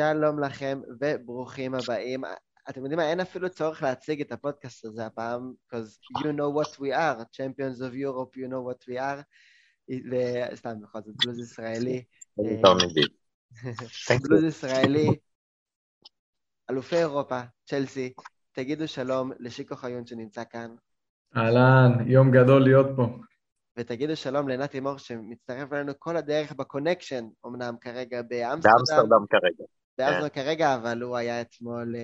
שלום לכם וברוכים הבאים. אתם יודעים מה, אין אפילו צורך להציג את הפודקאסט הזה הפעם, because you know what we are, champions of Europe, you know what we are, סתם בכל זאת, בלוז ישראלי. בלוז ישראלי, אלופי אירופה, צ'לסי, תגידו שלום לשיקו חיון שנמצא כאן. אהלן, יום גדול להיות פה. ותגידו שלום לנתי מור שמצטרף לנו כל הדרך בקונקשן, אמנם כרגע באמסטרדם כרגע, אבל הוא היה אתמול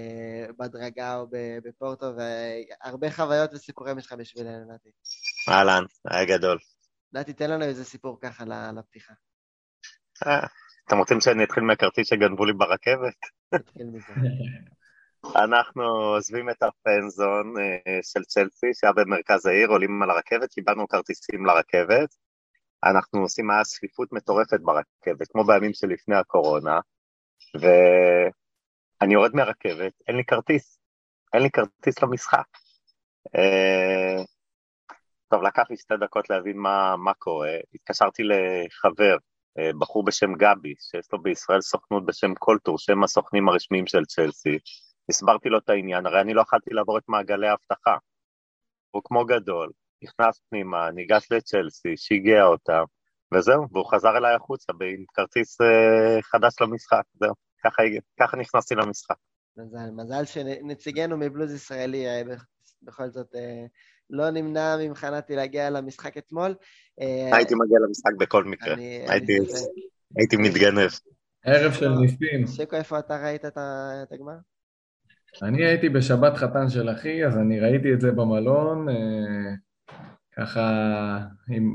בדרגה או בפורטו, והרבה חוויות וסיפורים יש לך בשבילנו, נתי. אהלן, היה גדול. נתי, תן לנו איזה סיפור ככה לפתיחה. אתם רוצים שאני אתחיל מהכרטיס שגנבו לי ברכבת? תתחיל מזה. אנחנו עוזבים את הפנזון של צ'לסי, שהיה במרכז העיר, עולים על הרכבת, קיבלנו כרטיסים לרכבת, אנחנו עושים שפיפות מטורפת ברכבת, כמו בימים שלפני הקורונה, ואני יורד מהרכבת, אין לי כרטיס למשחק. טוב, לקח לי 2 דקות להבין מה קורה, התקשרתי לחבר, בחור בשם גבי, שיש לו בישראל סוכנות בשם קולטור, שם הסוכנים הרשמיים של צ'לסי, הסברתי לו את העניין, הרי אני לא יכולתי לעבור את מעגלי ההבטחה, הוא כמו גדול, נכנס פנימה, ניגש לצ'לסי, שיגע אותם, וזהו, והוא חזר אליי החוצה, בכרטיס חדש למשחק, זהו, ככה נכנסתי למשחק. מזל שנציגנו מבלוז ישראלי, בכל זאת, לא נמנע ממך נתי להגיע למשחק אתמול. הייתי מגיע למשחק בכל מקרה, הייתי מתגנב. ערב של ניסים. שיקו, איפה אתה ראית את הגמר? אני הייתי בשבת חתן של אחי, אז אני ראיתי את זה במלון, ככה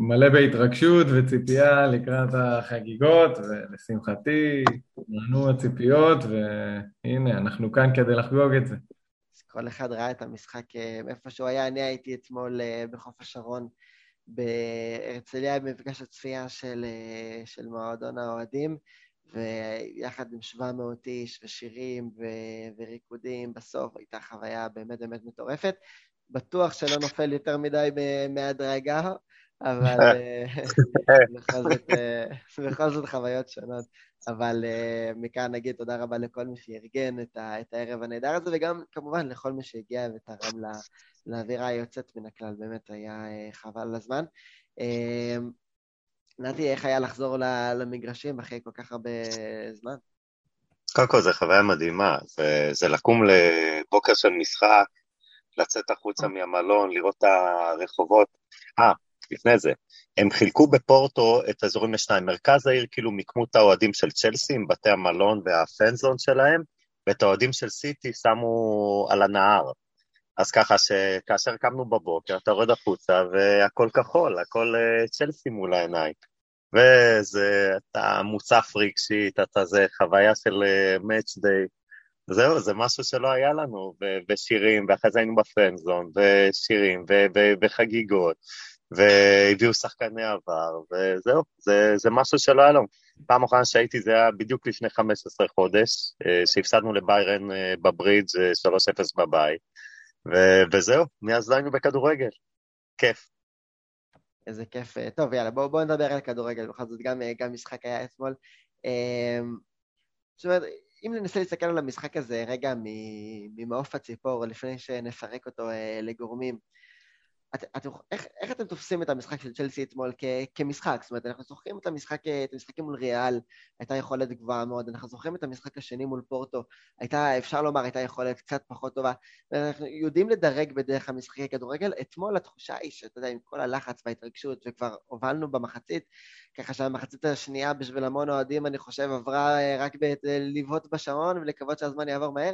מלא בהתרגשות וציפייה לקראת החגיגות, ולשמחתי נענו הציפיות, והנה, אנחנו כאן כדי לחגוג את זה. אז כל אחד ראה את המשחק איפשהו היה, אני הייתי אתמול בחוף השרון, בהרצליה במפגש הצפייה של מועדון האוהדים, ויחד עם 700 איש ושירים וריקודים, בסוף הייתה חוויה באמת באמת מטורפת. בטוח שלא נופל יותר מדי מהדרגה, אבל בכל זאת חוויות שונות. אבל מכאן נגיד תודה רבה לכל מי שארגן את הערב הנהדר הזה, וגם כמובן לכל מי שהגיע ותרם לאווירה היוצאת מן הכלל, באמת היה חבל לזמן. נתי, איך היה לחזור למגרשים אחרי כל כך הרבה זמן? קודם כל, זו חוויה מדהימה, זה לקום לבוקר של משחק, לצאת החוצה מהמלון, לראות את הרחובות. לפני זה, הם חילקו בפורטו את האזורים לשניים, מרכז העיר כאילו מיקמו את האוהדים של צ'לסי, עם בתי המלון והפנזון שלהם, ואת האוהדים של סיטי שמו על הנהר. אז ככה שכאשר קמנו בבוקר, אתה יורד החוצה, והכל כחול, הכל צ'לסי מול העיניים. וזה, אתה מוצף רגשית, אתה זה חוויה של match day. זהו, זה משהו שלא היה לנו, ושירים, ואחרי זה היינו בפרנזון, ושירים, וחגיגות, והביאו שחקני עבר, וזהו, זה משהו שלא היה לנו. פעם אחרונה שהייתי, זה היה בדיוק לפני 15 חודש, שהפסדנו לביירן בברידג' 3-0 בבית, וזהו, מאז דיינו בכדורגל. כיף. איזה כיף. טוב, יאללה, בואו נדבר על כדורגל, בכל זאת גם משחק היה אתמול. זאת אומרת, אם ננסה להסתכל על המשחק הזה רגע ממעוף הציפור, לפני שנפרק אותו לגורמים, איך אתם תופסים את המשחק של צ'לסי אתמול כמשחק? זאת אומרת, אנחנו זוכרים את המשחקים מול ריאל, הייתה יכולת גבוהה מאוד, אנחנו זוכרים את המשחק השני מול פורטו, אפשר לומר, הייתה יכולת קצת פחות טובה, אנחנו יודעים לדרג בדרך המשחקי כדורגל, אתמול התחושה היא שאתה יודע, עם כל הלחץ וההתרגשות, וכבר הובלנו במחצית, ככה שהמחצית השנייה בשביל המון אוהדים, אני חושב, עברה רק בלבהות בשעון, ולקוות שהזמן יעבור מהר,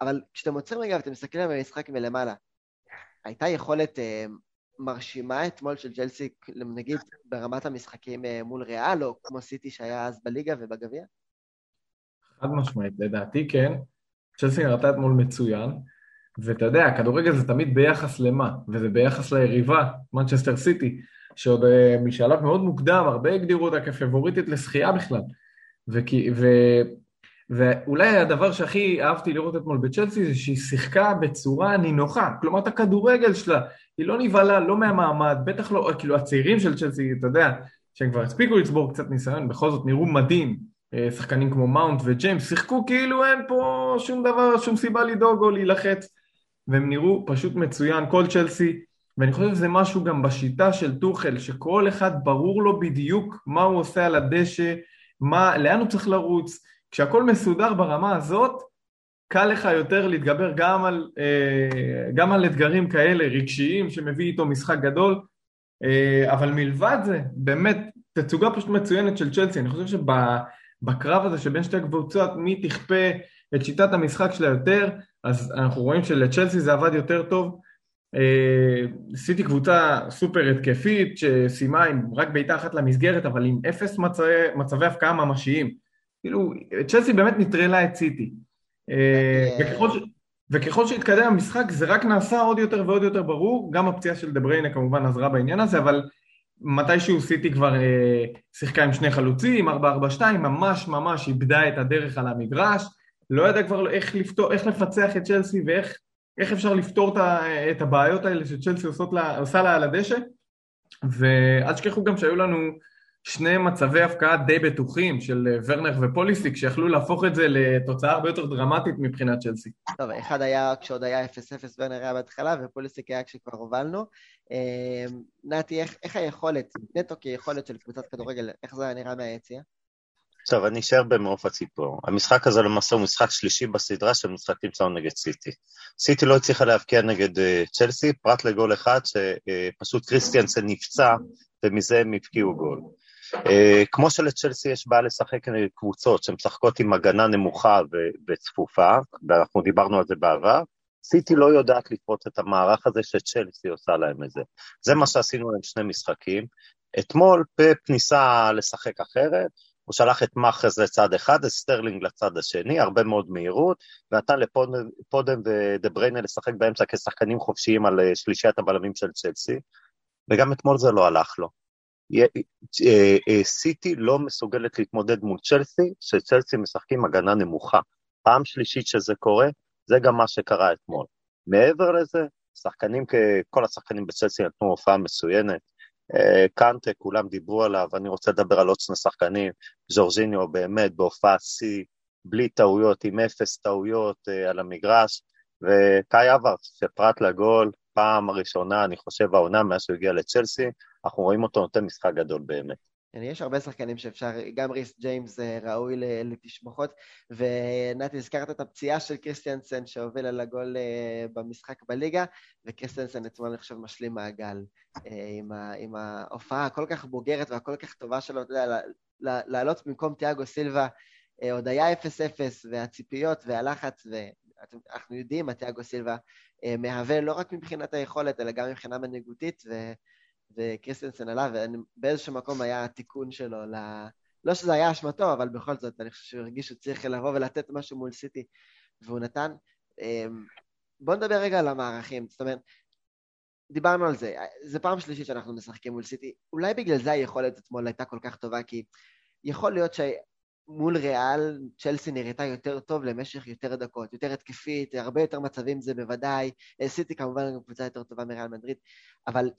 אבל כשאתם עוצרים רגע ואתם מסתכלים על המשחק מלמעלה, הייתה יכולת מרשימה אתמול של צ'לסי, נגיד, ברמת המשחקים מול ריאל, או כמו סיטי שהיה אז בליגה ובגביע? חד משמעית, לדעתי כן. צ'לסי נראתה אתמול מצוין, ואתה יודע, הכדורגל זה תמיד ביחס למה, וזה ביחס ליריבה, מנצ'סטר סיטי, שעוד משלב מאוד מוקדם, הרבה הגדירו אותה כפבוריטית לשחייה בכלל, ואולי הדבר שהכי אהבתי לראות אתמול בצ'לסי, זה שהיא שיחקה בצורה נינוחה, כלומר את הכדורגל שלה, היא לא נבהלה, לא מהמעמד, בטח לא, כאילו הצעירים של צ'לסי, אתה יודע, שהם כבר הספיקו לצבור קצת ניסיון, בכל זאת נראו מדהים, שחקנים כמו מאונט וג'יימס, שיחקו כאילו אין פה שום דבר, שום סיבה לדאוג או להילחץ, והם נראו פשוט מצוין, כל צ'לסי, ואני חושב שזה משהו גם בשיטה של טוחל, שכל אחד ברור לו בדיוק מה הוא עושה על הדשא, לאן הוא צריך לרוץ, כשהכל מסודר ברמה הזאת, קל לך יותר להתגבר גם על אתגרים כאלה רגשיים, שמביא איתו משחק גדול, אבל מלבד זה, באמת, תצוגה פשוט מצוינת של צ'לסי, אני חושב שבקרב הזה שבין שתי הקבוצות, מי תכפה את שיטת המשחק שלה יותר, אז אנחנו רואים שלצ'לסי זה עבד יותר טוב, סיטי קבוצה סופר התקפית, שסיימה עם רק בעיטה אחת למסגרת, אבל עם אפס מצבי הפקעה ממשיים, כאילו, צ'לסי באמת נטרלה את סיטי, וככל שהתקדם המשחק זה רק נעשה עוד יותר ועוד יותר ברור, גם הפציעה של דבריינה כמובן עזרה בעניין הזה, אבל מתישהו סיטי כבר שיחקה עם שני חלוצים, 4-4-2, ממש איבדה את הדרך על המגרש, לא ידע כבר איך לפצח את צ'לסי ואיך אפשר לפתור את הבעיות האלה שצ'לסי עושה לה על הדשא, ואל תשכחו גם שהיו לנו שני מצבי הפקעה די בטוחים של ורנר ופוליסיק, שיכלו להפוך את זה לתוצאה הרבה יותר דרמטית מבחינת צ'לסי. טוב, אחד היה כשעוד היה 0-0, ורנר היה בהתחלה, ופוליסיק היה כשכבר הובלנו. נתי, איך היכולת, נטו כיכולת של קבוצת כדורגל, איך זה נראה מהיציאה? טוב, אני אשאר במעוף הציפור. המשחק הזה למעשה הוא משחק שלישי בסדרה של משחקים שלנו נגד סיטי. סיטי לא הצליחה להבקיע נגד צ'לסי, פרט לגול אחד שפשוט קריסטיאנסן נפצע, ומזה הם הפקיעו גול. כמו שלצ'לסי יש בעיה לשחק קבוצות שמשחקות עם הגנה נמוכה וצפופה, ואנחנו דיברנו על זה בעבר, סיטי לא יודעת לפרוץ את המערך הזה שצ'לסי עושה להם את זה. זה מה שעשינו להם שני משחקים. אתמול פאפ ניסה לשחק אחרת, הוא שלח את מאחז לצד אחד, את סטרלינג לצד השני, הרבה מאוד מהירות, ונתן לפודם ודבריינה לשחק באמצע כשחקנים חופשיים על שלישיית הבלמים של צ'לסי, וגם אתמול זה לא הלך לו. סיטי לא מסוגלת להתמודד מול צ'לסי, שצ'לסי משחקים הגנה נמוכה. פעם שלישית שזה קורה, זה גם מה שקרה אתמול. מעבר לזה, כל השחקנים בצ'לסי נתנו הופעה מצוינת, קנטה, כולם דיברו עליו, אני רוצה לדבר על עוד שני שחקנים, ז'ורג'יניו באמת בהופעה C, בלי טעויות, עם אפס טעויות על המגרש, וקאי אברץ שפרט לגול, פעם הראשונה, אני חושב, העונה מאז שהוא הגיע לצ'לסי, אנחנו רואים אותו נותן משחק גדול באמת. יש הרבה שחקנים שאפשר, גם ריס ג'יימס ראוי לתשבחות, ונתי הזכרת את הפציעה של קריסטיאנסן שהוביל על הגול במשחק בליגה, וקריסטיאנסן אתמול אני חושב משלים מעגל עם ההופעה הכל כך בוגרת והכל כך טובה שלו, אתה יודע, לעלות במקום תיאגו סילבה, עוד היה 0-0 והציפיות והלחץ ואנחנו יודעים, תיאגו סילבה מהווה לא רק מבחינת היכולת אלא גם מבחינה מנהיגותית וקריסטיאנסן עלה, ובאיזשהו מקום היה התיקון שלו, לא שזה היה אשמתו, אבל בכל זאת, אני חושב שהוא הרגיש שצריך לבוא ולתת משהו מול סיטי, והוא נתן. בואו נדבר רגע על המערכים, זאת אומרת, דיברנו על זה, זה פעם שלישית שאנחנו משחקים מול סיטי, אולי בגלל זה היכולת אתמול הייתה כל כך טובה, כי יכול להיות שמול ריאל, צ'לסי נראיתה יותר טוב למשך יותר דקות, יותר התקפית, הרבה יותר מצבים זה בוודאי, סיטי כמובן גם קבוצה יותר טובה מריאל מדריד, אבל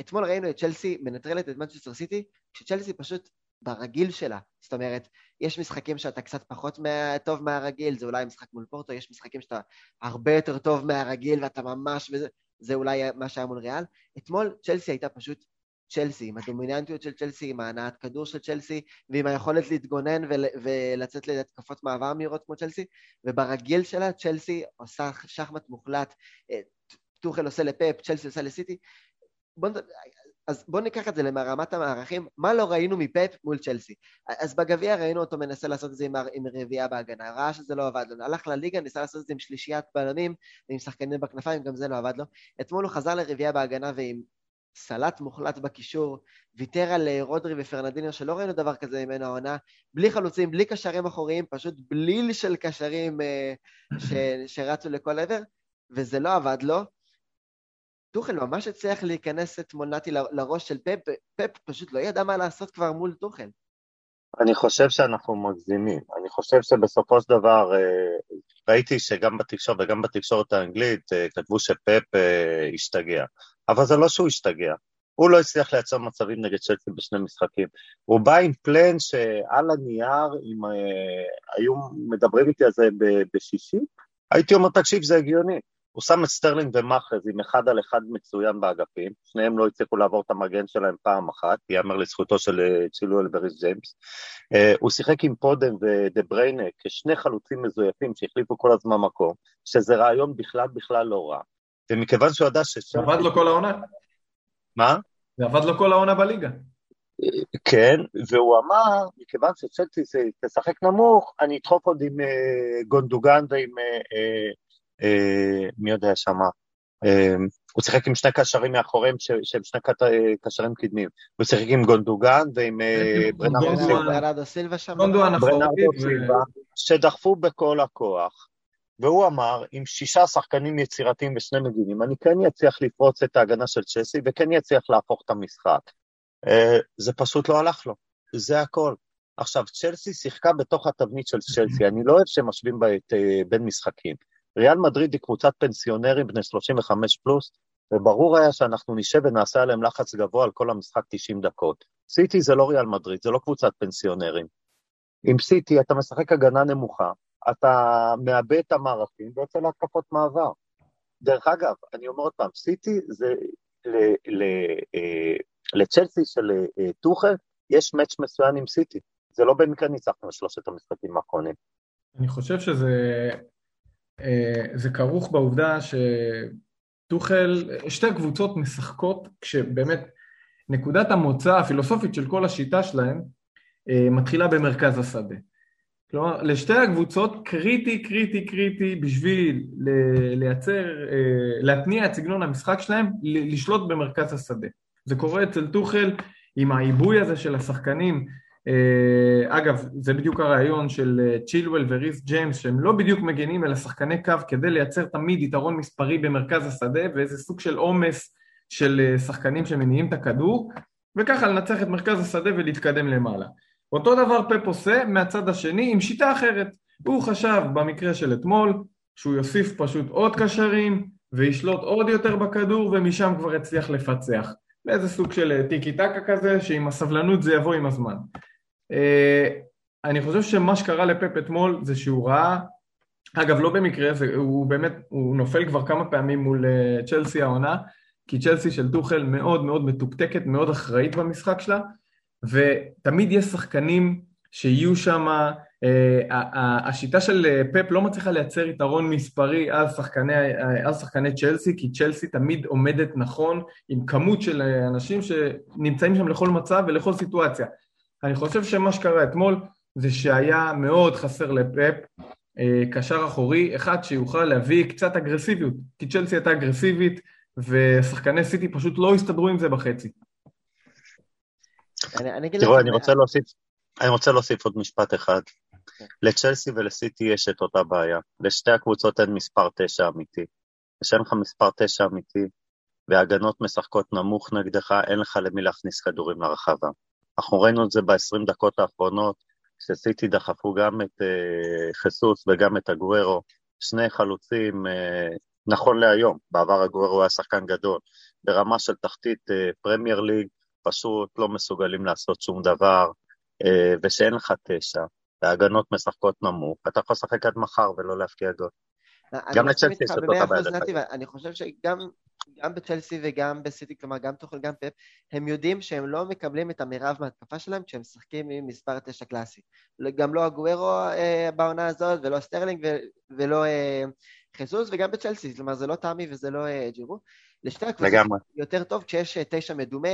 אתמול ראינו את צ'לסי מנטרלת את מנצ'סטר סיטי, כשצ'לסי פשוט ברגיל שלה, זאת אומרת, יש משחקים שאתה קצת פחות טוב מהרגיל, זה אולי משחק מול פורטו, יש משחקים שאתה הרבה יותר טוב מהרגיל, ואתה ממש, זה אולי מה שהיה מול ריאל, אתמול צ'לסי הייתה פשוט צ'לסי, עם הדומיננטיות של צ'לסי, עם ההנעת כדור של צ'לסי, ועם היכולת להתגונן ולצאת להתקפות מעבר מהירות כמו צ'לסי, וברגיל שלה צ'לסי עושה שחמט מוחלט, טוחל עושה לפאפ, צ'לסי עושה לסיטי, אז בואו ניקח את זה למרמת המערכים, מה לא ראינו מפאפ מול צ'לסי? אז בגביע ראינו אותו מנסה לעשות את זה עם רביעה בהגנה, ראה שזה לא עבד לו, הלך לליגה, ניסה לעשות את זה עם שלישיית בלמים, עם שחקנים בכנפיים, גם זה לא עבד לו, אתמול הוא חזר לרביעה בהגנה ועם סלט מוחלט בקישור, ויתר על רודרי ופרנדיניו שלא ראינו דבר כזה ממנו העונה, בלי חלוצים, בלי קשרים אחוריים, פשוט בליל של קשרים שרצו לכל עבר, וזה לא עבד לו. טוחל ממש הצליח להיכנס את מונתי לראש של פאפ, פאפ פשוט לא ידע מה לעשות כבר מול טוחל. אני חושב שאנחנו מגזימים, אני חושב שבסופו של דבר, ראיתי שגם בתקשורת וגם בתקשורת האנגלית, כתבו שפאפ השתגע, אבל זה לא שהוא השתגע, הוא לא הצליח לייצר מצבים נגד צ'לסי בשני משחקים, הוא בא עם פלן שעל הנייר, אם היו מדברים איתי על זה בשישי, הייתי אומר תקשיב זה הגיוני, הוא שם את סטרלינג ומחרז עם אחד על אחד מצוין באגפים, שניהם לא הצליחו לעבור את המגן שלהם פעם אחת, יאמר לזכותו של צ'ילואל וריס ג'יימס, הוא שיחק עם פודם ודה בריינה כשני חלוצים מזויפים שהחליפו כל הזמן מקום, שזה רעיון בכלל לא רע, ומכיוון שהוא ידע ששם... עבד לו כל העונה. מה? זה עבד לו כל העונה בליגה. כן, והוא אמר, מכיוון שצ'לסי תשחק נמוך, אני אדחוף עוד עם גונדוגן ועם... מי יודע שמה, הוא שיחק עם שני קשרים מאחוריהם, שהם שני קשרים קדמים, הוא שיחק עם גונדוגן ועם ברנרדו סילבה, שדחפו בכל הכוח, והוא אמר, עם 6 שחקנים יצירתיים ושני מגינים, אני כן יצליח לפרוץ את ההגנה של צ'לסי, וכן יצליח להפוך את המשחק, זה פשוט לא הלך לו, זה הכל. עכשיו, צ'לסי שיחקה בתוך התבנית של צ'לסי, אני לא אוהב שמשווים בין משחקים, ריאל מדריד היא קבוצת פנסיונרים בני 35 פלוס, וברור היה שאנחנו נשב ונעשה עליהם לחץ גבוה על כל המשחק 90 דקות. סיטי זה לא ריאל מדריד, זה לא קבוצת פנסיונרים. עם סיטי אתה משחק הגנה נמוכה, אתה מאבד את המערכים ויוצא להתקפות מעבר. דרך אגב, אני אומר עוד פעם, סיטי זה לצ'לסי של טוחל, יש מאץ' מסוים עם סיטי. זה לא במקרה ניצחנו שלושת המשחקים האחרונים. אני חושב שזה... זה כרוך בעובדה שטוחל, שתי קבוצות משחקות כשבאמת נקודת המוצא הפילוסופית של כל השיטה שלהם מתחילה במרכז השדה. כלומר, לשתי הקבוצות קריטי בשביל לייצר, להתניע את סגנון המשחק שלהם, לשלוט במרכז השדה. זה קורה אצל טוחל עם העיבוי הזה של השחקנים, אגב, זה בדיוק הרעיון של צ'ילואל וריס ג'יימס, שהם לא בדיוק מגנים אלא שחקני קו כדי לייצר תמיד יתרון מספרי במרכז השדה, ואיזה סוג של עומס של שחקנים שמניעים את הכדור, וככה לנצח את מרכז השדה ולהתקדם למעלה. אותו דבר פפ עושה מהצד השני עם שיטה אחרת, הוא חשב במקרה של אתמול שהוא יוסיף פשוט עוד קשרים וישלוט עוד יותר בכדור ומשם כבר הצליח לפצח, לאיזה סוג של טיקי טקה כזה שעם הסבלנות זה יבוא עם הזמן. אני חושב שמה שקרה לפפ אתמול זה שהוא ראה, אגב לא במקרה, הוא נופל כבר כמה פעמים מול צ'לסי העונה, כי צ'לסי של טוחל מאוד מאוד מטופטקת, מאוד אחראית במשחק שלה, ותמיד יש שחקנים שיהיו שם, השיטה של פפ לא מצליחה לייצר יתרון מספרי על שחקני צ'לסי, כי צ'לסי תמיד עומדת נכון עם כמות של אנשים שנמצאים שם לכל מצב ולכל סיטואציה. אני חושב שמה שקרה אתמול זה שהיה מאוד חסר לפאפ, קשר אחורי, אחד שיוכל להביא קצת אגרסיביות, כי צ'לסי הייתה אגרסיבית, ושחקני סיטי פשוט לא הסתדרו עם זה בחצי. תראו, אני רוצה להוסיף עוד משפט אחד. לצ'לסי ולסיטי יש את אותה בעיה. לשתי הקבוצות אין מספר 9 אמיתי. כשאין לך מספר 9 אמיתי, והגנות משחקות נמוך נגדך, אין לך למי להכניס כדורים לרחבה. אנחנו ראינו את זה ב-20 דקות האחרונות, כשסיטי דחפו גם את חסוס וגם את אגוארו, שני חלוצים, נכון להיום, בעבר אגוארו היה שחקן גדול, ברמה של תחתית פרמייר ליג, פשוט לא מסוגלים לעשות שום דבר, ושאין לך 9, ההגנות משחקות נמוך, אתה יכול לשחק עד מחר ולא להפקיע גול. גם לצ'לסי יש אותו בעיה. אני חושב שגם... גם בצ'לסי וגם בסיטי, כלומר גם טוחל וגם פפ, הם יודעים שהם לא מקבלים את המירב מהתקפה שלהם כשהם משחקים עם מספר 9 קלאסי. גם לא אגוארו בעונה הזאת, ולא סטרלינג ולא חזוז, וגם בצ'לסי, כלומר זה לא טעמי וזה לא ג'ירו. לשתי הקבוצות יותר טוב כשיש 9 מדומה,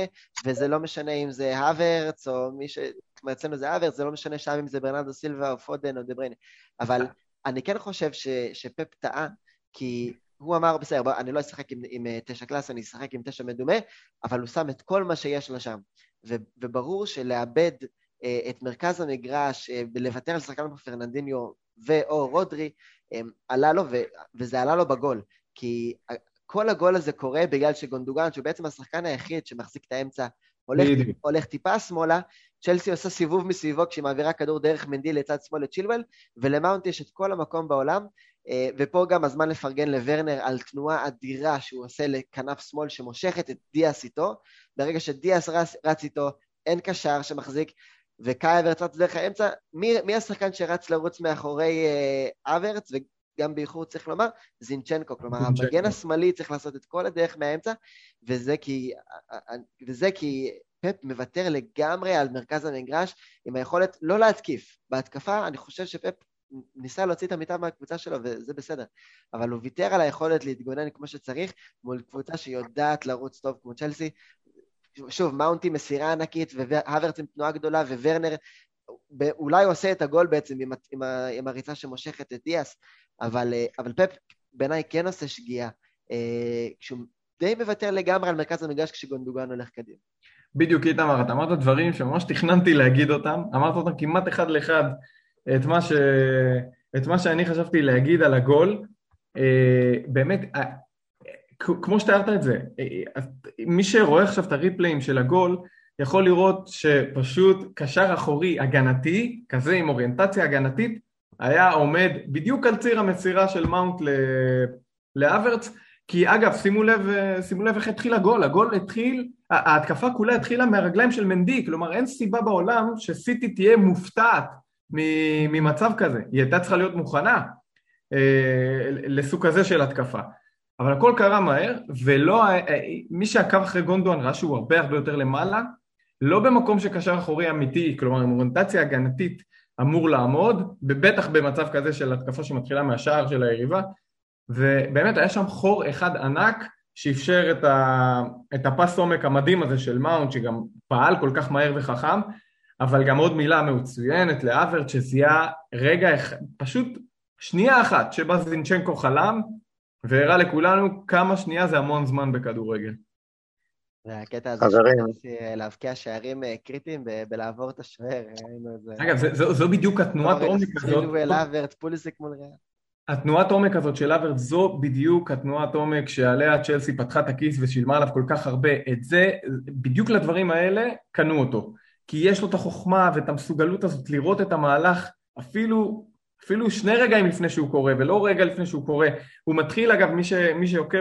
וזה לא משנה אם זה האוורץ או מי ש... כלומר אצלנו זה האוורץ, זה לא משנה שם אם זה ברנרדו סילבה או פודן או דה בריינה. אבל אני כן חושב שפפ טעה, כי... הוא אמר, בסדר, אני לא אשחק עם 9 קלאס, אני אשחק עם 9 מדומה, אבל הוא שם את כל מה שיש לו שם. וברור שלאבד את מרכז המגרש, לוותר על שחקן כמו פרננדיניו ואו רודרי, עלה לו, וזה עלה לו בגול. כי כל הגול הזה קורה בגלל שגונדוגן, שהוא בעצם השחקן היחיד שמחזיק את האמצע, הולך טיפה שמאלה, צ'לסי עושה סיבוב מסביבו כשהיא מעבירה כדור דרך מנדי לצד שמאל לצ'ילבל, ולמאונט יש את כל המקום בעולם, ופה גם הזמן לפרגן לוורנר על תנועה אדירה שהוא עושה לכנף שמאל שמושכת את דיאס איתו, ברגע שדיאס רץ איתו, אין קשר שמחזיק, וקאי אברץ רץ דרך האמצע, מי השחקן שרץ לרוץ מאחורי אברץ, וגם באיחור צריך לומר, זינצ'נקו, כלומר המגן השמאלי צריך לעשות את כל הדרך מהאמצע, וזה כי פפ מוותר לגמרי על מרכז המגרש, עם היכולת לא להתקיף, בהתקפה אני חושב שפפ ניסה להוציא את המיטה מהקבוצה שלו, וזה בסדר, אבל הוא ויתר על היכולת להתגונן כמו שצריך, מול קבוצה שיודעת לרוץ טוב כמו צ'לסי, שוב, מאונטי מסירה ענקית, והוורץ עם תנועה גדולה, וורנר, אולי עושה את הגול בעצם, עם הריצה שמושכת את דיאס, אבל פפ בעיניי כן עושה שגיאה, כשהוא די מוותר לגמרי על מרכז המגרש, כשגונדוגן הולך קדימה. בדיוק, איתמר, אתה אמרת דברים שממש תכננתי להגיד אותם, אמרת אותם כמעט אחד לאחד, את מה שאני חשבתי להגיד על הגול, באמת, כמו שתיארת את זה, מי שרואה עכשיו את הריפליים של הגול, יכול לראות שפשוט קשר אחורי הגנתי, כזה עם אוריינטציה הגנתית, היה עומד בדיוק על ציר המסירה של מאונט לאברץ, כי אגב, שימו לב איך התחיל הגול, ההתקפה כולה התחילה מהרגליים של מנדי, כלומר אין סיבה בעולם שסיטי תהיה מופתעת ממצב כזה, היא הייתה צריכה להיות מוכנה לסוג כזה של התקפה. אבל הכל קרה מהר, ולא, מי שעקב אחרי גונדואן ראה שהוא הרבה יותר למעלה, לא במקום שקשר אחורי אמיתי, כלומר עם אוריינטציה הגנתית אמור לעמוד, בטח במצב כזה של התקפה שמתחילה מהשער של היריבה, ובאמת היה שם חור אחד ענק, שאפשר את הפס עומק המדהים הזה של מאונט, שגם פעל כל כך מהר וחכם, אבל גם עוד מילה מצוינת לאברט, שזיהה רגע, פשוט שנייה אחת, שבה זינצ'נקו חלם, והראה לכולנו כמה שנייה זה המון זמן בכדורגל. והקטע הזה שניסיתי להבקיע שערים קריטיים בלעבור את השוער. אגב, זו בדיוק התנועת עומק הזאת. התנועת עומק הזאת של אברט, זו בדיוק התנועת עומק שעליה צ'לסי פתחה את הכיס ושילמה עליו כל כך הרבה. את זה, בדיוק לדברים האלה, קנו אותו. כי יש לו את החוכמה ואת המסוגלות הזאת לראות את המהלך אפילו שני רגעים לפני שהוא קורא, ולא רגע לפני שהוא קורא. הוא מתחיל, אגב, מי שעוקב,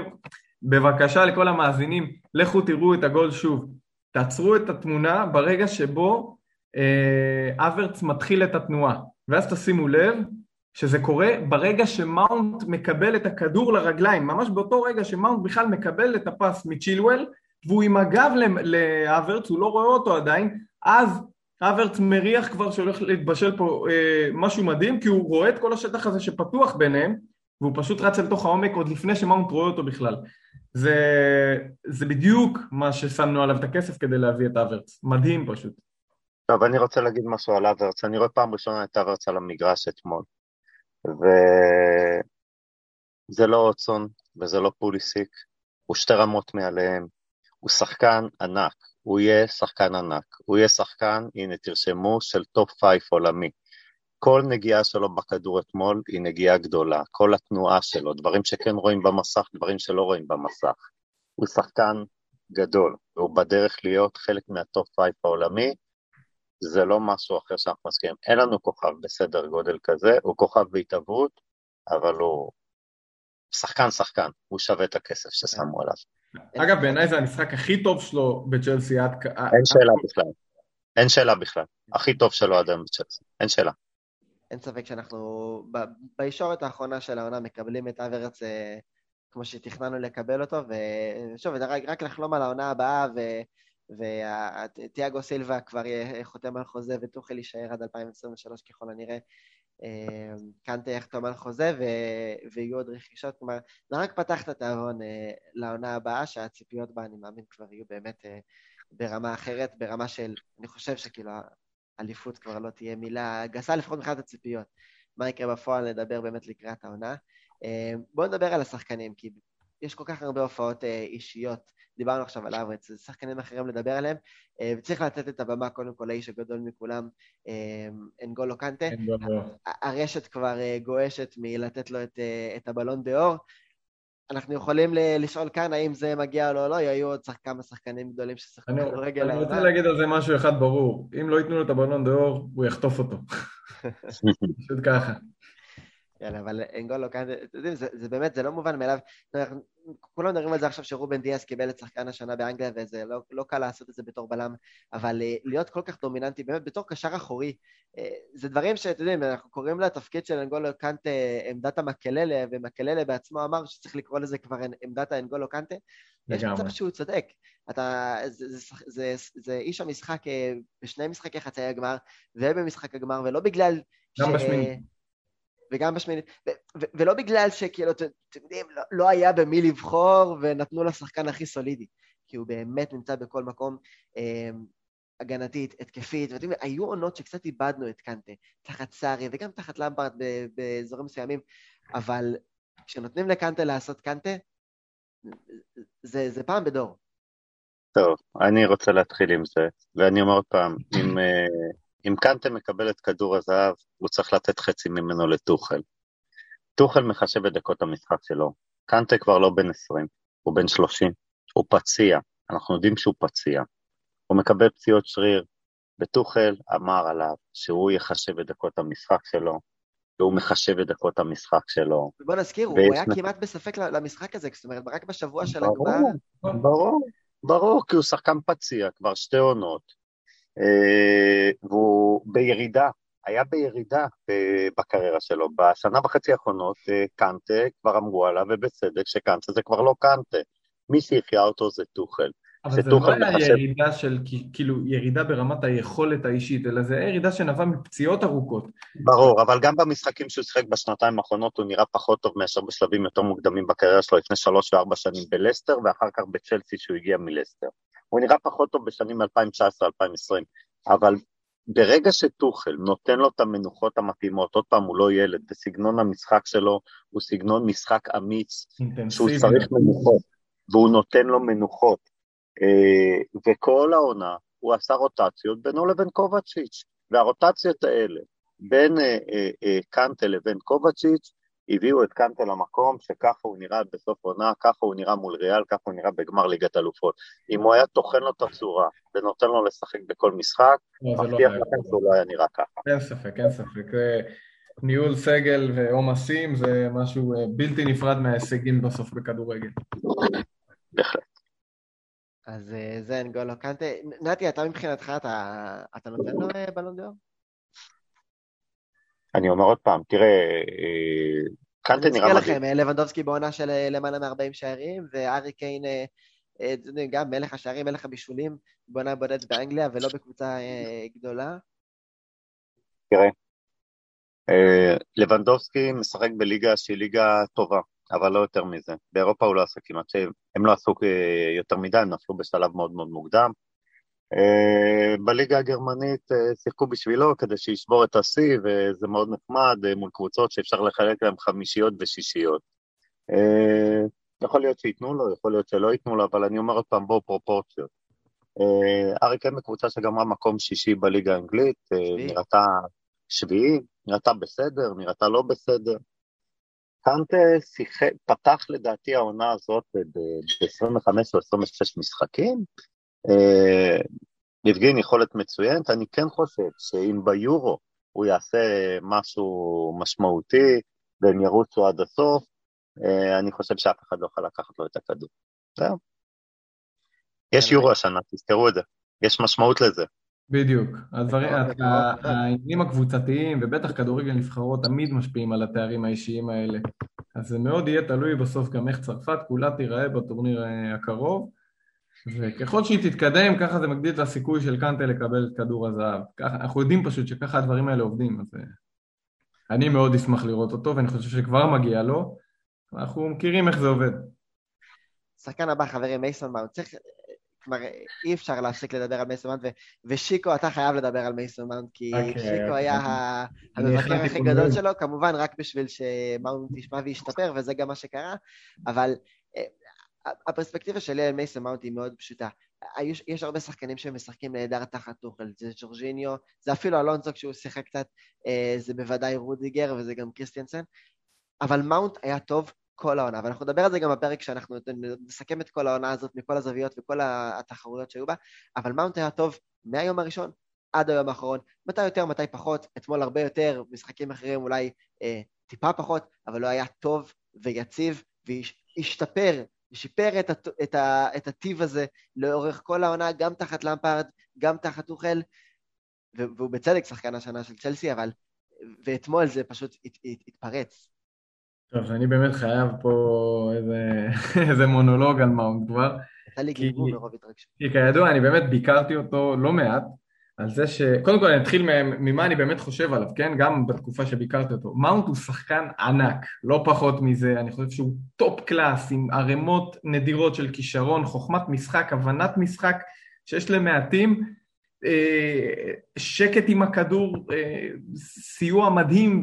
בבקשה לכל המאזינים, לכו תראו את הגול שוב. תעצרו את התמונה ברגע שבו אברץ מתחיל את התנועה. ואז תשימו לב שזה קורה ברגע שמאונט מקבל את הכדור לרגליים, ממש באותו רגע שמאונט בכלל מקבל את הפס מצ'ילואל, והוא עם הגב לאברץ, הוא לא רואה אותו עדיין, אז אברץ מריח כבר שהולך להתבשל פה משהו מדהים, כי הוא רואה את כל השטח הזה שפתוח ביניהם, והוא פשוט רץ אל תוך העומק עוד לפני שמאונט רואה אותו בכלל. זה בדיוק מה ששמנו עליו את הכסף כדי להביא את אברץ. מדהים פשוט. טוב, אני רוצה להגיד משהו על אברץ. אני רואה פעם ראשונה את אברץ על המגרש אתמול. וזה לא אוצון, וזה לא פוליסיק. הוא שתי רמות מעליהם. הוא שחקן ענק. הוא יהיה שחקן ענק, הוא יהיה שחקן, הנה תרשמו, של טופ 5 עולמי. כל נגיעה שלו בכדור אתמול היא נגיעה גדולה, כל התנועה שלו, דברים שכן רואים במסך, דברים שלא רואים במסך. הוא שחקן גדול, הוא בדרך להיות חלק מהטופ 5 העולמי, זה לא משהו אחר שאנחנו מסכים. אין לנו כוכב בסדר גודל כזה, הוא כוכב בהתעברות, אבל הוא שחקן, הוא שווה את הכסף ששמו עליו. אגב, בעיניי זה המשחק הכי טוב שלו בצ'לסי. אין שאלה בכלל. הכי טוב שלו עד היום בצ'לסי. אין שאלה. אין ספק שאנחנו בישורת האחרונה של העונה מקבלים את אברץ כמו שתכננו לקבל אותו, ושוב, רק לחלום על העונה הבאה, וטיאגו סילבה כבר חותם על חוזה, ותוכל יישאר עד 2023 ככל הנראה. כאן תחתום על חוזה ויהיו עוד רכישות, כלומר זה רק פתח את התאבון לעונה הבאה שהציפיות בה אני מאמין כבר יהיו באמת ברמה אחרת, ברמה של אני חושב שכאילו אליפות כבר לא תהיה מילה גסה לפחות מבחינת הציפיות, מה יקרה בפועל נדבר באמת לקראת העונה. בואו נדבר על השחקנים, כי יש כל כך הרבה הופעות אישיות, דיברנו עכשיו על אברץ, זה שחקנים אחרים לדבר עליהם, וצריך לתת את הבמה קודם כל האיש הגדול מכולם, אנגולו קנטה, הרשת כבר גועשת מלתת לו את הבלון ד'אור, אנחנו יכולים לשאול כאן האם זה מגיע או לא, יהיו עוד כמה שחקנים גדולים ששחקנים רגל. אני רוצה להגיד על זה משהו אחד ברור, אם לא ייתנו לו את הבלון ד'אור, הוא יחטוף אותו. פשוט ככה. יאללה, אבל אנגולו כאן, אתם יודעים, זה באמת, זה לא מובן מאליו. כולם מדברים על זה עכשיו שרובן דיאס קיבל את שחקן השנה באנגליה, וזה לא קל לעשות את זה בתור בלם, אבל להיות כל כך דומיננטי, באמת בתור קשר אחורי, זה דברים שאתם יודעים, אנחנו קוראים לתפקיד של אנגולו קנטה עמדת המקללה, ומקללה בעצמו אמר שצריך לקרוא לזה כבר עמדת האנגולו קנטה, יש מצב שהוא צודק. זה איש המשחק בשני משחקי חצי הגמר, ובמשחק הגמר, ולא בגלל וגם בשמינית, ולא בגלל שכאילו, אתם יודעים, לא היה במי לבחור, ונתנו לו שחקן הכי סולידי, כי הוא באמת נמצא בכל מקום הגנתית, התקפית, ואתם יודעים, היו עונות שקצת איבדנו את קנטה, תחת סארי, וגם תחת למפרד באזורים מסוימים, אבל כשנותנים לקנטה לעשות קנטה, זה פעם בדור. טוב, אני רוצה להתחיל עם זה, ואני אומר עוד פעם, אם קנטה מקבל את כדור הזהב, הוא צריך לתת חצי ממנו לטוחל. טוחל מחשב את דקות המשחק שלו. קנטה כבר לא בן 20, הוא בן 30. הוא פציע, אנחנו יודעים שהוא פציע. הוא מקבל פציעות שריר, וטוחל אמר עליו שהוא יחשב את דקות המשחק שלו, והוא מחשב את דקות המשחק שלו. בוא נזכיר, הוא היה כמעט בספק למשחק הזה, זאת אומרת, רק בשבוע של הגמר. ברור, כי הוא שחקן פציע, כבר שתי עונות. והוא בירידה, היה בירידה בקריירה שלו, בשנה וחצי האחרונות קנטה כבר אמרו עליו, ובצדק שקנטה זה כבר לא קנטה, מי שהחייה אותו זה טוחל. אבל זה לא היה ירידה של, כאילו ירידה ברמת היכולת האישית, אלא זה ירידה שנבע מפציעות ארוכות. ברור, אבל גם במשחקים שהוא שיחק בשנתיים האחרונות, הוא נראה פחות טוב מאשר בשלבים יותר מוקדמים בקריירה שלו, לפני 3 ו-4 שנים בלסטר, ואחר כך בצ'לסי שהוא הגיע מלסטר. הוא נראה פחות טוב בשנים 2019-2020, אבל ברגע שטוחל נותן לו את המנוחות המתאימות, עוד פעם הוא לא ילד, בסגנון המשחק שלו, הוא סגנון משחק אמיץ, שהוא צריך מנוחות, והוא נותן לו מנוחות, וכל העונה הוא עשה רוטציות בינו לבין קובצ'יץ', והרוטציות האלה, בין קנטה לבין קובצ'יץ', הביאו את קנטה למקום שככה הוא נראה בסוף עונה, ככה הוא נראה מול ריאל, ככה הוא נראה בגמר ליגת אלופות. אם הוא היה תוכן לו את הצורה ונותן לו לשחק בכל משחק, מבטיח לכם שהוא לא היה נראה ככה. אין ספק, אין ספק. ניהול סגל ועומסים זה משהו בלתי נפרד מההישגים בסוף בכדורגל. בהחלט. אז זה אנגולו קנטה. נתי, אתה מבחינתך, אתה נותן לו בלון ד'אור? אני אומר עוד פעם, תראה, קנטה נראה מדהים. אני מזכיר לכם, לבנדובסקי בעונה של למעלה מ-40 שערים, וארי קיין, גם מלך השערים, מלך הבישולים, בעונה בודדת באנגליה, ולא בקבוצה גדולה. תראה, לבנדובסקי משחק בליגה שהיא ליגה טובה, אבל לא יותר מזה. באירופה הוא לא עשה כמעט, הם לא עשו יותר מדי, הם נפלו בשלב מאוד מאוד מוקדם. בליגה הגרמנית שיחקו בשבילו כדי שישבור את השיא, וזה מאוד נחמד מול קבוצות שאפשר לחלק להם 50s ו-60s. יכול להיות שיתנו לו, יכול להיות שלא יתנו לו, אבל אני אומר עוד פעם, בואו פרופורציות. אריק הם בקבוצה שגמרה מקום 6 בליגה האנגלית, נראתה 7, נראתה בסדר, נראתה לא בסדר. קנטה פתח לדעתי העונה הזאת ב-25 או 26 משחקים, נפגין יכולת מצוינת. אני כן חושב שאם ביורו הוא יעשה משהו משמעותי והם ירוצו עד הסוף, אני חושב שאף אחד לא יכול לקחת לו את הכדור. זהו. יש יורו השנה, תזכרו את זה, יש משמעות לזה. בדיוק, העניינים הקבוצתיים ובטח כדורגל נבחרות תמיד משפיעים על התארים האישיים האלה, אז זה מאוד יהיה תלוי בסוף גם איך צרפת כולה תיראה בטורניר הקרוב, וככל שהיא תתקדם, ככה זה מגדיל את הסיכוי של קנטה לקבל את כדור הזהב. אנחנו יודעים פשוט שככה הדברים האלה עובדים, אז אני מאוד אשמח לראות אותו, ואני חושב שכבר מגיע לו, אנחנו מכירים איך זה עובד. שחקן הבא, חברים, מייסון מאונט, כלומר, אי אפשר להפסיק לדבר על מייסון מאונט, ושיקו, אתה חייב לדבר על מייסון מאונט, כי שיקו היה המבקר הכי גדול שלו, כמובן רק בשביל שמאונט ישמע וישתפר, וזה גם מה שקרה, אבל הפרספקטיבה שלי על מייסון מאונט היא מאוד פשוטה. יש הרבה שחקנים שמשחקים נהדר תחת טוחל, זה ג'ורג'יניו, זה אפילו אלונסו כשהוא שיחק קצת, זה בוודאי רודיגר וזה גם קריסטיאנסן, אבל מאונט היה טוב כל העונה, ואנחנו נדבר על זה גם בפרק שאנחנו נסכם את כל העונה הזאת מכל הזוויות וכל התחרויות שהיו בה, אבל מאונט היה טוב מהיום הראשון עד היום האחרון, מתי יותר, מתי פחות, אתמול הרבה יותר, משחקים אחרים אולי טיפה פחות, אבל לא היה טוב ויציב, והשתפר, שיפר את הטיב הזה לאורך כל העונה, גם תחת למפארד, גם תחת אוכל, והוא בצדק שחקן השנה של צ'לסי, אבל ואתמול זה פשוט התפרץ. טוב, שאני באמת חייב פה איזה מונולוג על מאונט כבר. הייתה לי גיבור מרוב התרגשות. כי כידוע, אני באמת ביקרתי אותו לא מעט, על זה קודם כל אני אתחיל ממה אני באמת חושב עליו, כן? גם בתקופה שביקרתי אותו. מאונט הוא שחקן ענק, לא פחות מזה, אני חושב שהוא טופ קלאס, עם ערימות נדירות של כישרון, חוכמת משחק, הבנת משחק, שיש למעטים, שקט עם הכדור, סיוע מדהים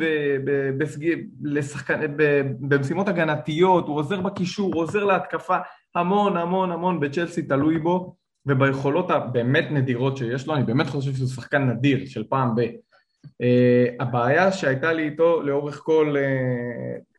במשימות הגנתיות, הוא עוזר בקישור, עוזר להתקפה, המון המון המון בצ'לסי תלוי בו, וביכולות הבאמת נדירות שיש לו, אני באמת חושב שהוא שחקן נדיר של פעם ב. הבעיה שהייתה לי איתו לאורך כל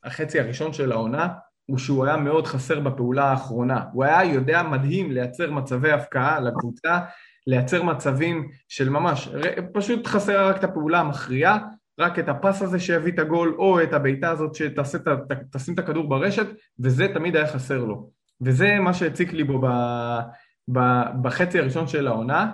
החצי הראשון של העונה, הוא שהוא היה מאוד חסר בפעולה האחרונה, הוא היה יודע מדהים לייצר מצבי הפקעה לקבוצה, לייצר מצבים של ממש, פשוט חסר רק את הפעולה המכריעה, רק את הפס הזה שהביא את הגול, או את הביתה הזאת שתשים את הכדור ברשת, וזה תמיד היה חסר לו, וזה מה שהציק לי בו בחצי הראשון של העונה,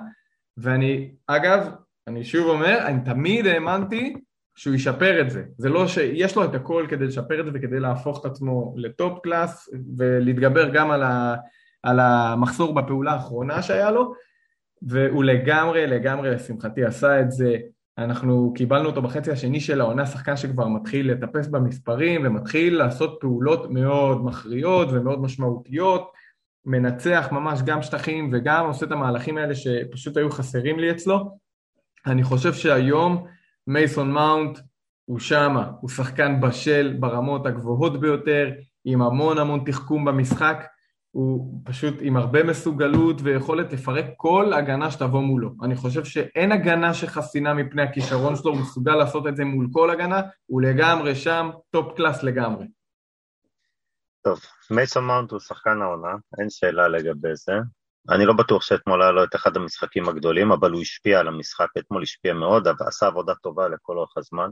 ואני, אגב, אני שוב אומר, אני תמיד האמנתי שהוא ישפר את זה, זה לא שיש לו את הכל כדי לשפר את זה, וכדי להפוך את עצמו לטופ קלאס, ולהתגבר גם על המחסור בפעולה האחרונה שהיה לו, והוא לגמרי, לשמחתי, עשה את זה. אנחנו קיבלנו אותו בחצי השני של העונה, שחקן שכבר מתחיל לטפס במספרים, ומתחיל לעשות פעולות מאוד מכריעות ומאוד משמעותיות, מנצח ממש גם שטחים, וגם עושה את המהלכים האלה שפשוט היו חסרים לי אצלו. אני חושב שהיום מייסון מאונט הוא שמה, הוא שחקן בשל ברמות הגבוהות ביותר, עם המון המון תחכום במשחק, הוא פשוט עם הרבה מסוגלות ויכולת לפרק כל הגנה שתבוא מולו. אני חושב שאין הגנה שחסינה מפני הכישרון שלו, הוא מסוגל לעשות את זה מול כל הגנה, הוא לגמרי שם, טופ קלאס לגמרי. טוב, מייסון מאונט הוא שחקן העונה, אין שאלה לגבי זה. אני לא בטוח שאתמול היה לו את אחד המשחקים הגדולים, אבל הוא השפיע על המשחק, אתמול השפיע מאוד, ועשה עבודה טובה לכל אורך הזמן.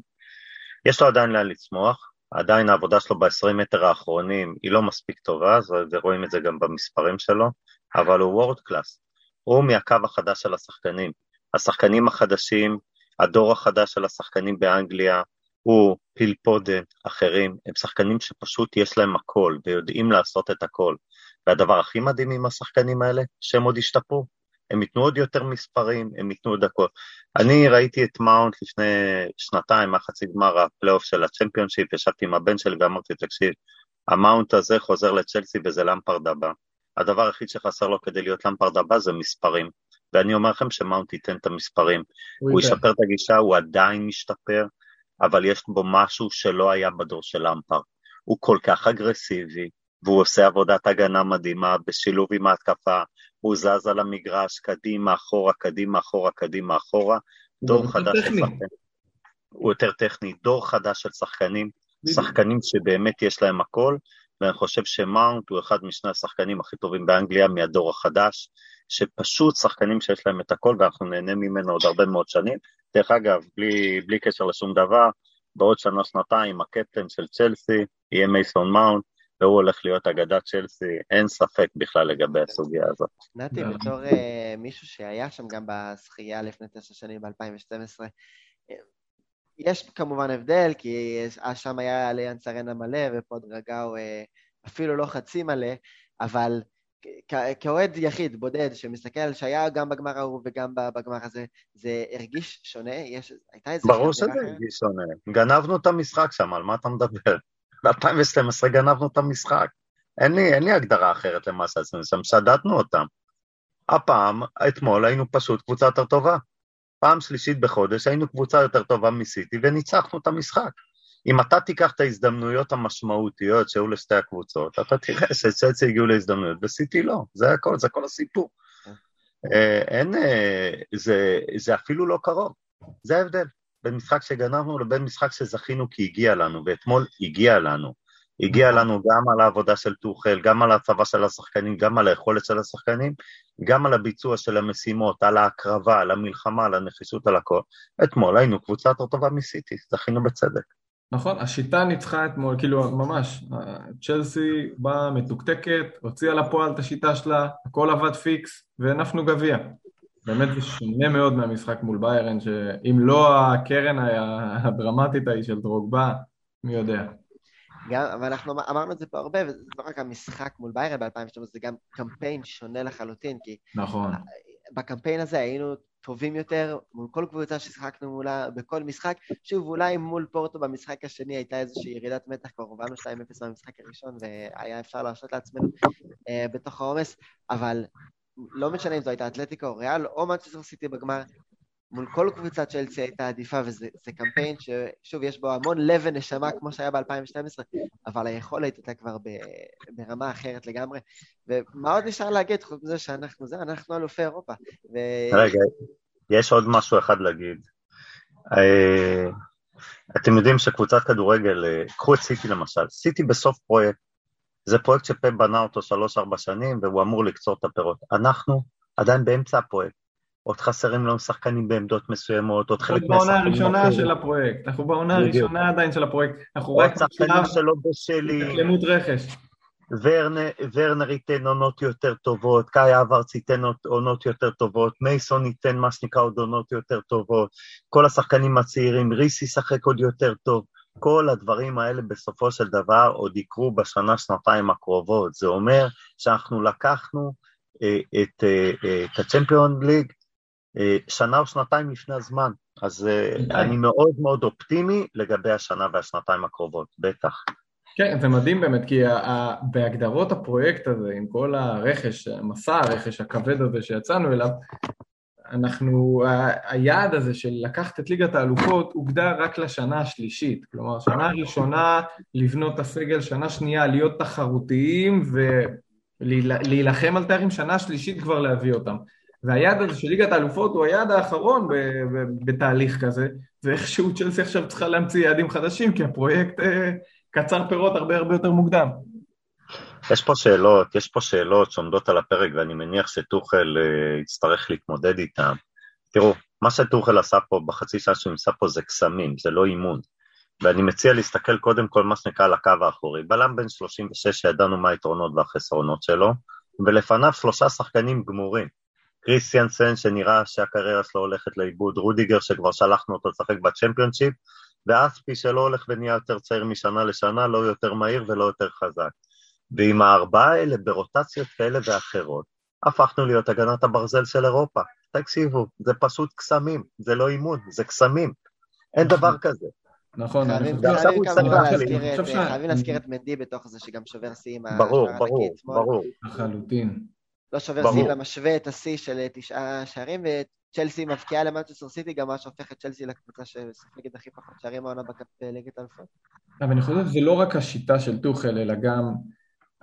יש לו עדיין לאן לצמוח, עדיין העבודה שלו ב-20 מטר האחרונים היא לא מספיק טובה, ורואים את זה גם במספרים שלו, אבל הוא וורד קלאס, הוא מהקו החדש של השחקנים, השחקנים החדשים, הדור החדש של השחקנים באנגליה, הוא פילפודן, אחרים, הם שחקנים שפשוט יש להם הכל, ויודעים לעשות את הכל, והדבר הכי מדהים עם השחקנים האלה, שהם עוד השתפרו, הם ייתנו עוד יותר מספרים, הם ייתנו עוד הכל. אני ראיתי את מאונט לפני שנתיים, מחצית גמר הפלייאוף של הצ'מפיונשיפ, ישבתי עם הבן שלי ואמרתי, תקשיב, המאונט הזה חוזר לצ'לסי וזה למפרד הבא. הדבר הכי שחסר לו כדי להיות למפרד הבא זה מספרים, ואני אומר לכם שמאונט ייתן את המספרים. הוא ישפר את הגישה, הוא עדיין משתפר, אבל יש בו משהו שלא היה בדור של למפרד. הוא כל כך אגרסיבי, והוא עושה עבודת הגנה מדהימה בשילוב עם ההתקפה, הוא זז על המגרש, קדימה, אחורה, קדימה, אחורה, קדימה, אחורה, דור חדש של שחקנים, הוא יותר טכני, דור חדש של שחקנים, שחקנים שבאמת יש להם הכל, ואני חושב שמאונט הוא אחד משני השחקנים הכי טובים באנגליה מהדור החדש, שפשוט שחקנים שיש להם את הכל, ואנחנו נהנה ממנו עוד הרבה מאוד שנים, דרך אגב, בלי קשר לשום דבר, בעוד שנה, שנתיים, הקפטן של צ'לסי, יהיה מייסון מאונט, והוא הולך להיות אגדת צ'לסי, אין ספק בכלל לגבי הסוגיה הזאת. נתי, בתור מישהו שהיה שם גם בשחייה לפני 9 שנים, ב-2012, יש כמובן הבדל, כי שם היה אליאנס ארנה מלא, ופה דרגאו אפילו לא חצי מלא, אבל כאוהד יחיד, בודד, שמסתכל, שהיה גם בגמר ההוא וגם בגמר הזה, זה הרגיש שונה? ברור שזה הרגיש שונה. גנבנו את המשחק שם, על מה אתה מדבר? ב-2012 גנבנו את המשחק, אין לי הגדרה אחרת למה שעשינו שם, שדדנו אותם. הפעם, אתמול, היינו פשוט קבוצה יותר טובה, פעם שלישית בחודש היינו קבוצה יותר טובה מסיטי, וניצחנו את המשחק. אם אתה תיקח את ההזדמנויות המשמעותיות שהיו לשתי הקבוצות, אתה תראה שצ'לסי הגיעו להזדמנויות, וסיטי לא, זה הכל, זה כל הסיפור. זה אפילו לא קרוב, זה ההבדל. בין משחק שגנבנו לבין משחק שזכינו כי הגיע לנו, ואתמול הגיע לנו, הגיע לנו גם על העבודה של תוכל, גם על הצבא של השחקנים, גם על היכולת של השחקנים, גם על הביצוע של המשימות, על ההקרבה, על המלחמה, על הנחישות, על הכל. אתמול היינו קבוצה יותר טובה מסיטי, זכינו בצדק. נכון, השיטה ניצחה אתמול, כאילו ממש, צ'לסי באה מתוקתקת, הוציאה לפועל את השיטה שלה, הכל עבד פיקס, והנפנו גביע. באמת זה שונה מאוד מהמשחק מול ביירן, שאם לא הקרן הדרמטית ההיא של דרוגבה, מי יודע. גם, ואנחנו אמרנו את זה פה הרבה, וזה לא רק המשחק מול ביירן ב-2012, זה גם קמפיין שונה לחלוטין, כי נכון. בקמפיין הזה היינו טובים יותר, מול כל קבוצה ששחקנו מולה בכל משחק, שוב, אולי מול פורטו במשחק השני הייתה איזושהי ירידת מתח, כבר הובלנו 2-0 במשחק הראשון, והיה אפשר להרשות לעצמנו בתוך העומס, אבל לא משנה אם זו הייתה אתלטיקה או ריאל, או מנצ'סטר סיטי בגמר, מול כל קבוצת צ'לסי הייתה עדיפה, וזה קמפיין ששוב, יש בו המון לב ונשמה, כמו שהיה ב-2012, אבל היכולת הייתה כבר ברמה אחרת לגמרי, ומה עוד נשאר להגיד, חוץ מזה שאנחנו אנחנו אלופי אירופה. רגע, יש עוד משהו אחד להגיד. אתם יודעים שקבוצת כדורגל, קחו את סיטי למשל, סיטי בסוף פרויקט, זה פרויקט שפה בנה אותו 3-4 שנים, והוא אמור לקצור את הפירות. אנחנו עדיין באמצע הפרויקט, עוד חסרים לנו שחקנים בעמדות מסוימות, עוד חלק מהשחקנים. בעונה הראשונה של הפרויקט, אנחנו בעונה הראשונה עדיין של הפרויקט, אנחנו רק שחקנים שלא בשלי. תקלמות רכש. ורנר ייתן עונות יותר טובות, קאי אברץ ייתן עונות יותר טובות, מייסון ייתן מה שנקרא עוד עונות יותר טובות, כל השחקנים הצעירים, ריס ישחק עוד יותר טוב. כל הדברים האלה בסופו של דבר עוד יקרו בשנה, שנתיים הקרובות. זה אומר שאנחנו לקחנו את הצ'מפיון ליג שנה או שנתיים לפני הזמן, אז אני מאוד מאוד אופטימי לגבי השנה והשנתיים הקרובות, בטח. כן, זה מדהים באמת, כי בהגדרות הפרויקט הזה, עם כל הרכש, המסע הרכש הכבד הזה שיצאנו אליו, אנחנו, היעד הזה של לקחת את ליגת האלופות הוגדר רק לשנה השלישית, כלומר שנה ראשונה לבנות את הסגל, שנה שנייה להיות תחרותיים ולהילחם על תארים, שנה שלישית כבר להביא אותם. והיעד הזה של ליגת האלופות הוא היעד האחרון בתהליך כזה, ואיכשהו צ'לסי עכשיו צריכה להמציא יעדים חדשים, כי הפרויקט קצר פירות הרבה הרבה יותר מוקדם. יש פה שאלות שעומדות על הפרק, ואני מניח שתוכל יצטרך להתמודד איתם. תראו, מה שתוכל עשה פה, בחצי שעה שהוא נמצא פה, זה קסמים, זה לא אימון. ואני מציע להסתכל קודם כל מה שנקרא על הקו האחורי. בלם בן 36 שידענו מה היתרונות והחסרונות שלו, ולפניו 3 שחקנים גמורים. קריסטיאנסן שנראה שהקריירה שלו הולכת לאיבוד, רודיגר שכבר שלחנו אותו לשחק בצ'מפיונשיפ, ואספי שלא הולך ונהיה יותר צעיר משנה לשנה, לא יותר מהיר ולא יותר חזק. ועם הארבעה האלה ברוטציות כאלה ואחרות, הפכנו להיות הגנת הברזל של אירופה. תקשיבו, זה פשוט קסמים, זה לא אימון, זה קסמים. אין דבר כזה. נכון. חייבים להזכיר את מנדי בתוך זה, שגם שובר שיאים. ברור. החלוטין. לא שובר שיאים, המשווה את השיא של 9 שערים, וצ'לסי מבקיעה למנצ'סטר סיטי, גם מה שהופך את צ'לסי לקבוצה שספגת הכי פחות שערים העונה בליגת האלופות. אבל אני חושב שזה לא רק השיטה של טוחל, אלא גם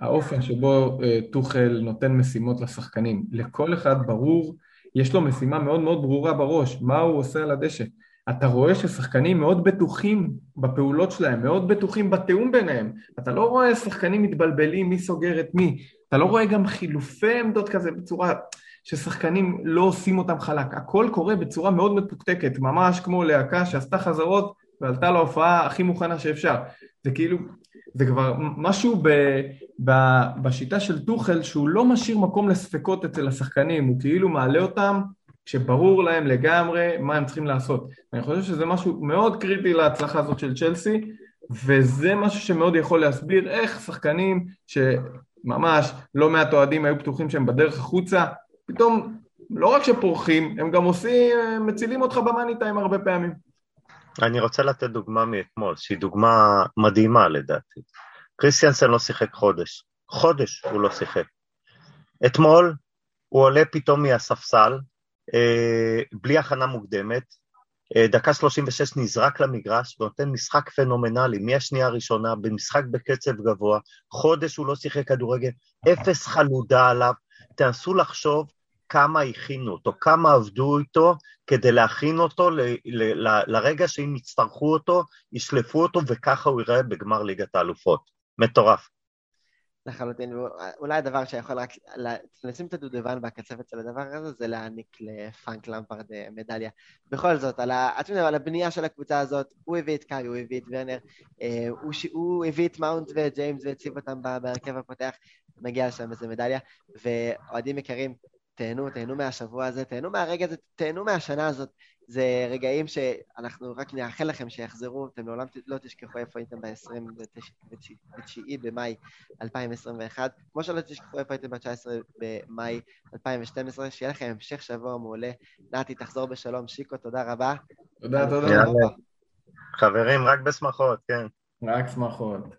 האופן שבו תוכל נותן משימות לשחקנים. לכל אחד ברור, יש לו משימה מאוד מאוד ברורה בראש, מה הוא עושה על הדשא. אתה רואה ששחקנים מאוד בטוחים בפעולות שלהם, מאוד בטוחים בתיאום ביניהם. אתה לא רואה שחקנים מתבלבלים, מי סוגר את מי. אתה לא רואה גם חילופי עמדות כזה בצורה ששחקנים לא עושים אותם חלק. הכל קורה בצורה מאוד מתוקתקת, ממש כמו להקה שעשתה חזרות ועלתה להופעה הכי מוכנה שאפשר. זה כאילו, זה כבר משהו בשיטה של תוכל, שהוא לא משאיר מקום לספקות אצל השחקנים, הוא כאילו מעלה אותם, כשברור להם לגמרי מה הם צריכים לעשות. אני חושב שזה משהו מאוד קריטי להצלחה הזאת של צ'לסי, וזה משהו שמאוד יכול להסביר איך שחקנים, שממש לא מעט אוהדים היו בטוחים שהם בדרך החוצה, פתאום לא רק שפורחים, הם גם עושים, מצילים אותך במאניטיים הרבה פעמים. אני רוצה לתת דוגמה מאתמול, שהיא דוגמה מדהימה לדעתי. קריסטיאנסן לא שיחק חודש הוא לא שיחק. אתמול הוא עולה פתאום מהספסל, בלי הכנה מוקדמת, דקה 36 נזרק למגרש, ונותן משחק פנומנלי, מהשנייה הראשונה, במשחק בקצב גבוה, חודש הוא לא שיחק כדורגל, 0 חלודה עליו, תנסו לחשוב, כמה הכינו אותו, כמה עבדו איתו, כדי להכין אותו לרגע שאם יצטרכו אותו, ישלפו אותו, וככה הוא יראה בגמר ליגת האלופות. מטורף. לחלוטין, אולי הדבר שיכול רק לשים את הדודבן והקצפת של הדבר הזה, זה להעניק לפאנק למפרד מדליה. בכל זאת, על הבנייה של הקבוצה הזאת, הוא הביא את קאי, הוא הביא את ורנר, הוא הביא את מאונט וג'יימס והציב אותם בהרכב הפותח, מגיע לשם איזה מדליה, ואוהדים יקרים, תהנו מהשבוע הזה, תהנו מהרגע הזה, תהנו מהשנה הזאת, זה רגעים שאנחנו רק נאחל לכם שיחזרו, אתם לעולם לא תשכחו איפה הייתם ב-29 במאי 2021, כמו שלא תשכחו איפה הייתם ב-19 במאי 2012, שיהיה לכם המשך שבוע מעולה, נעתי תחזור בשלום, שיקו, תודה רבה. תודה. חברים, רק בשמחות, כן. רק שמחות.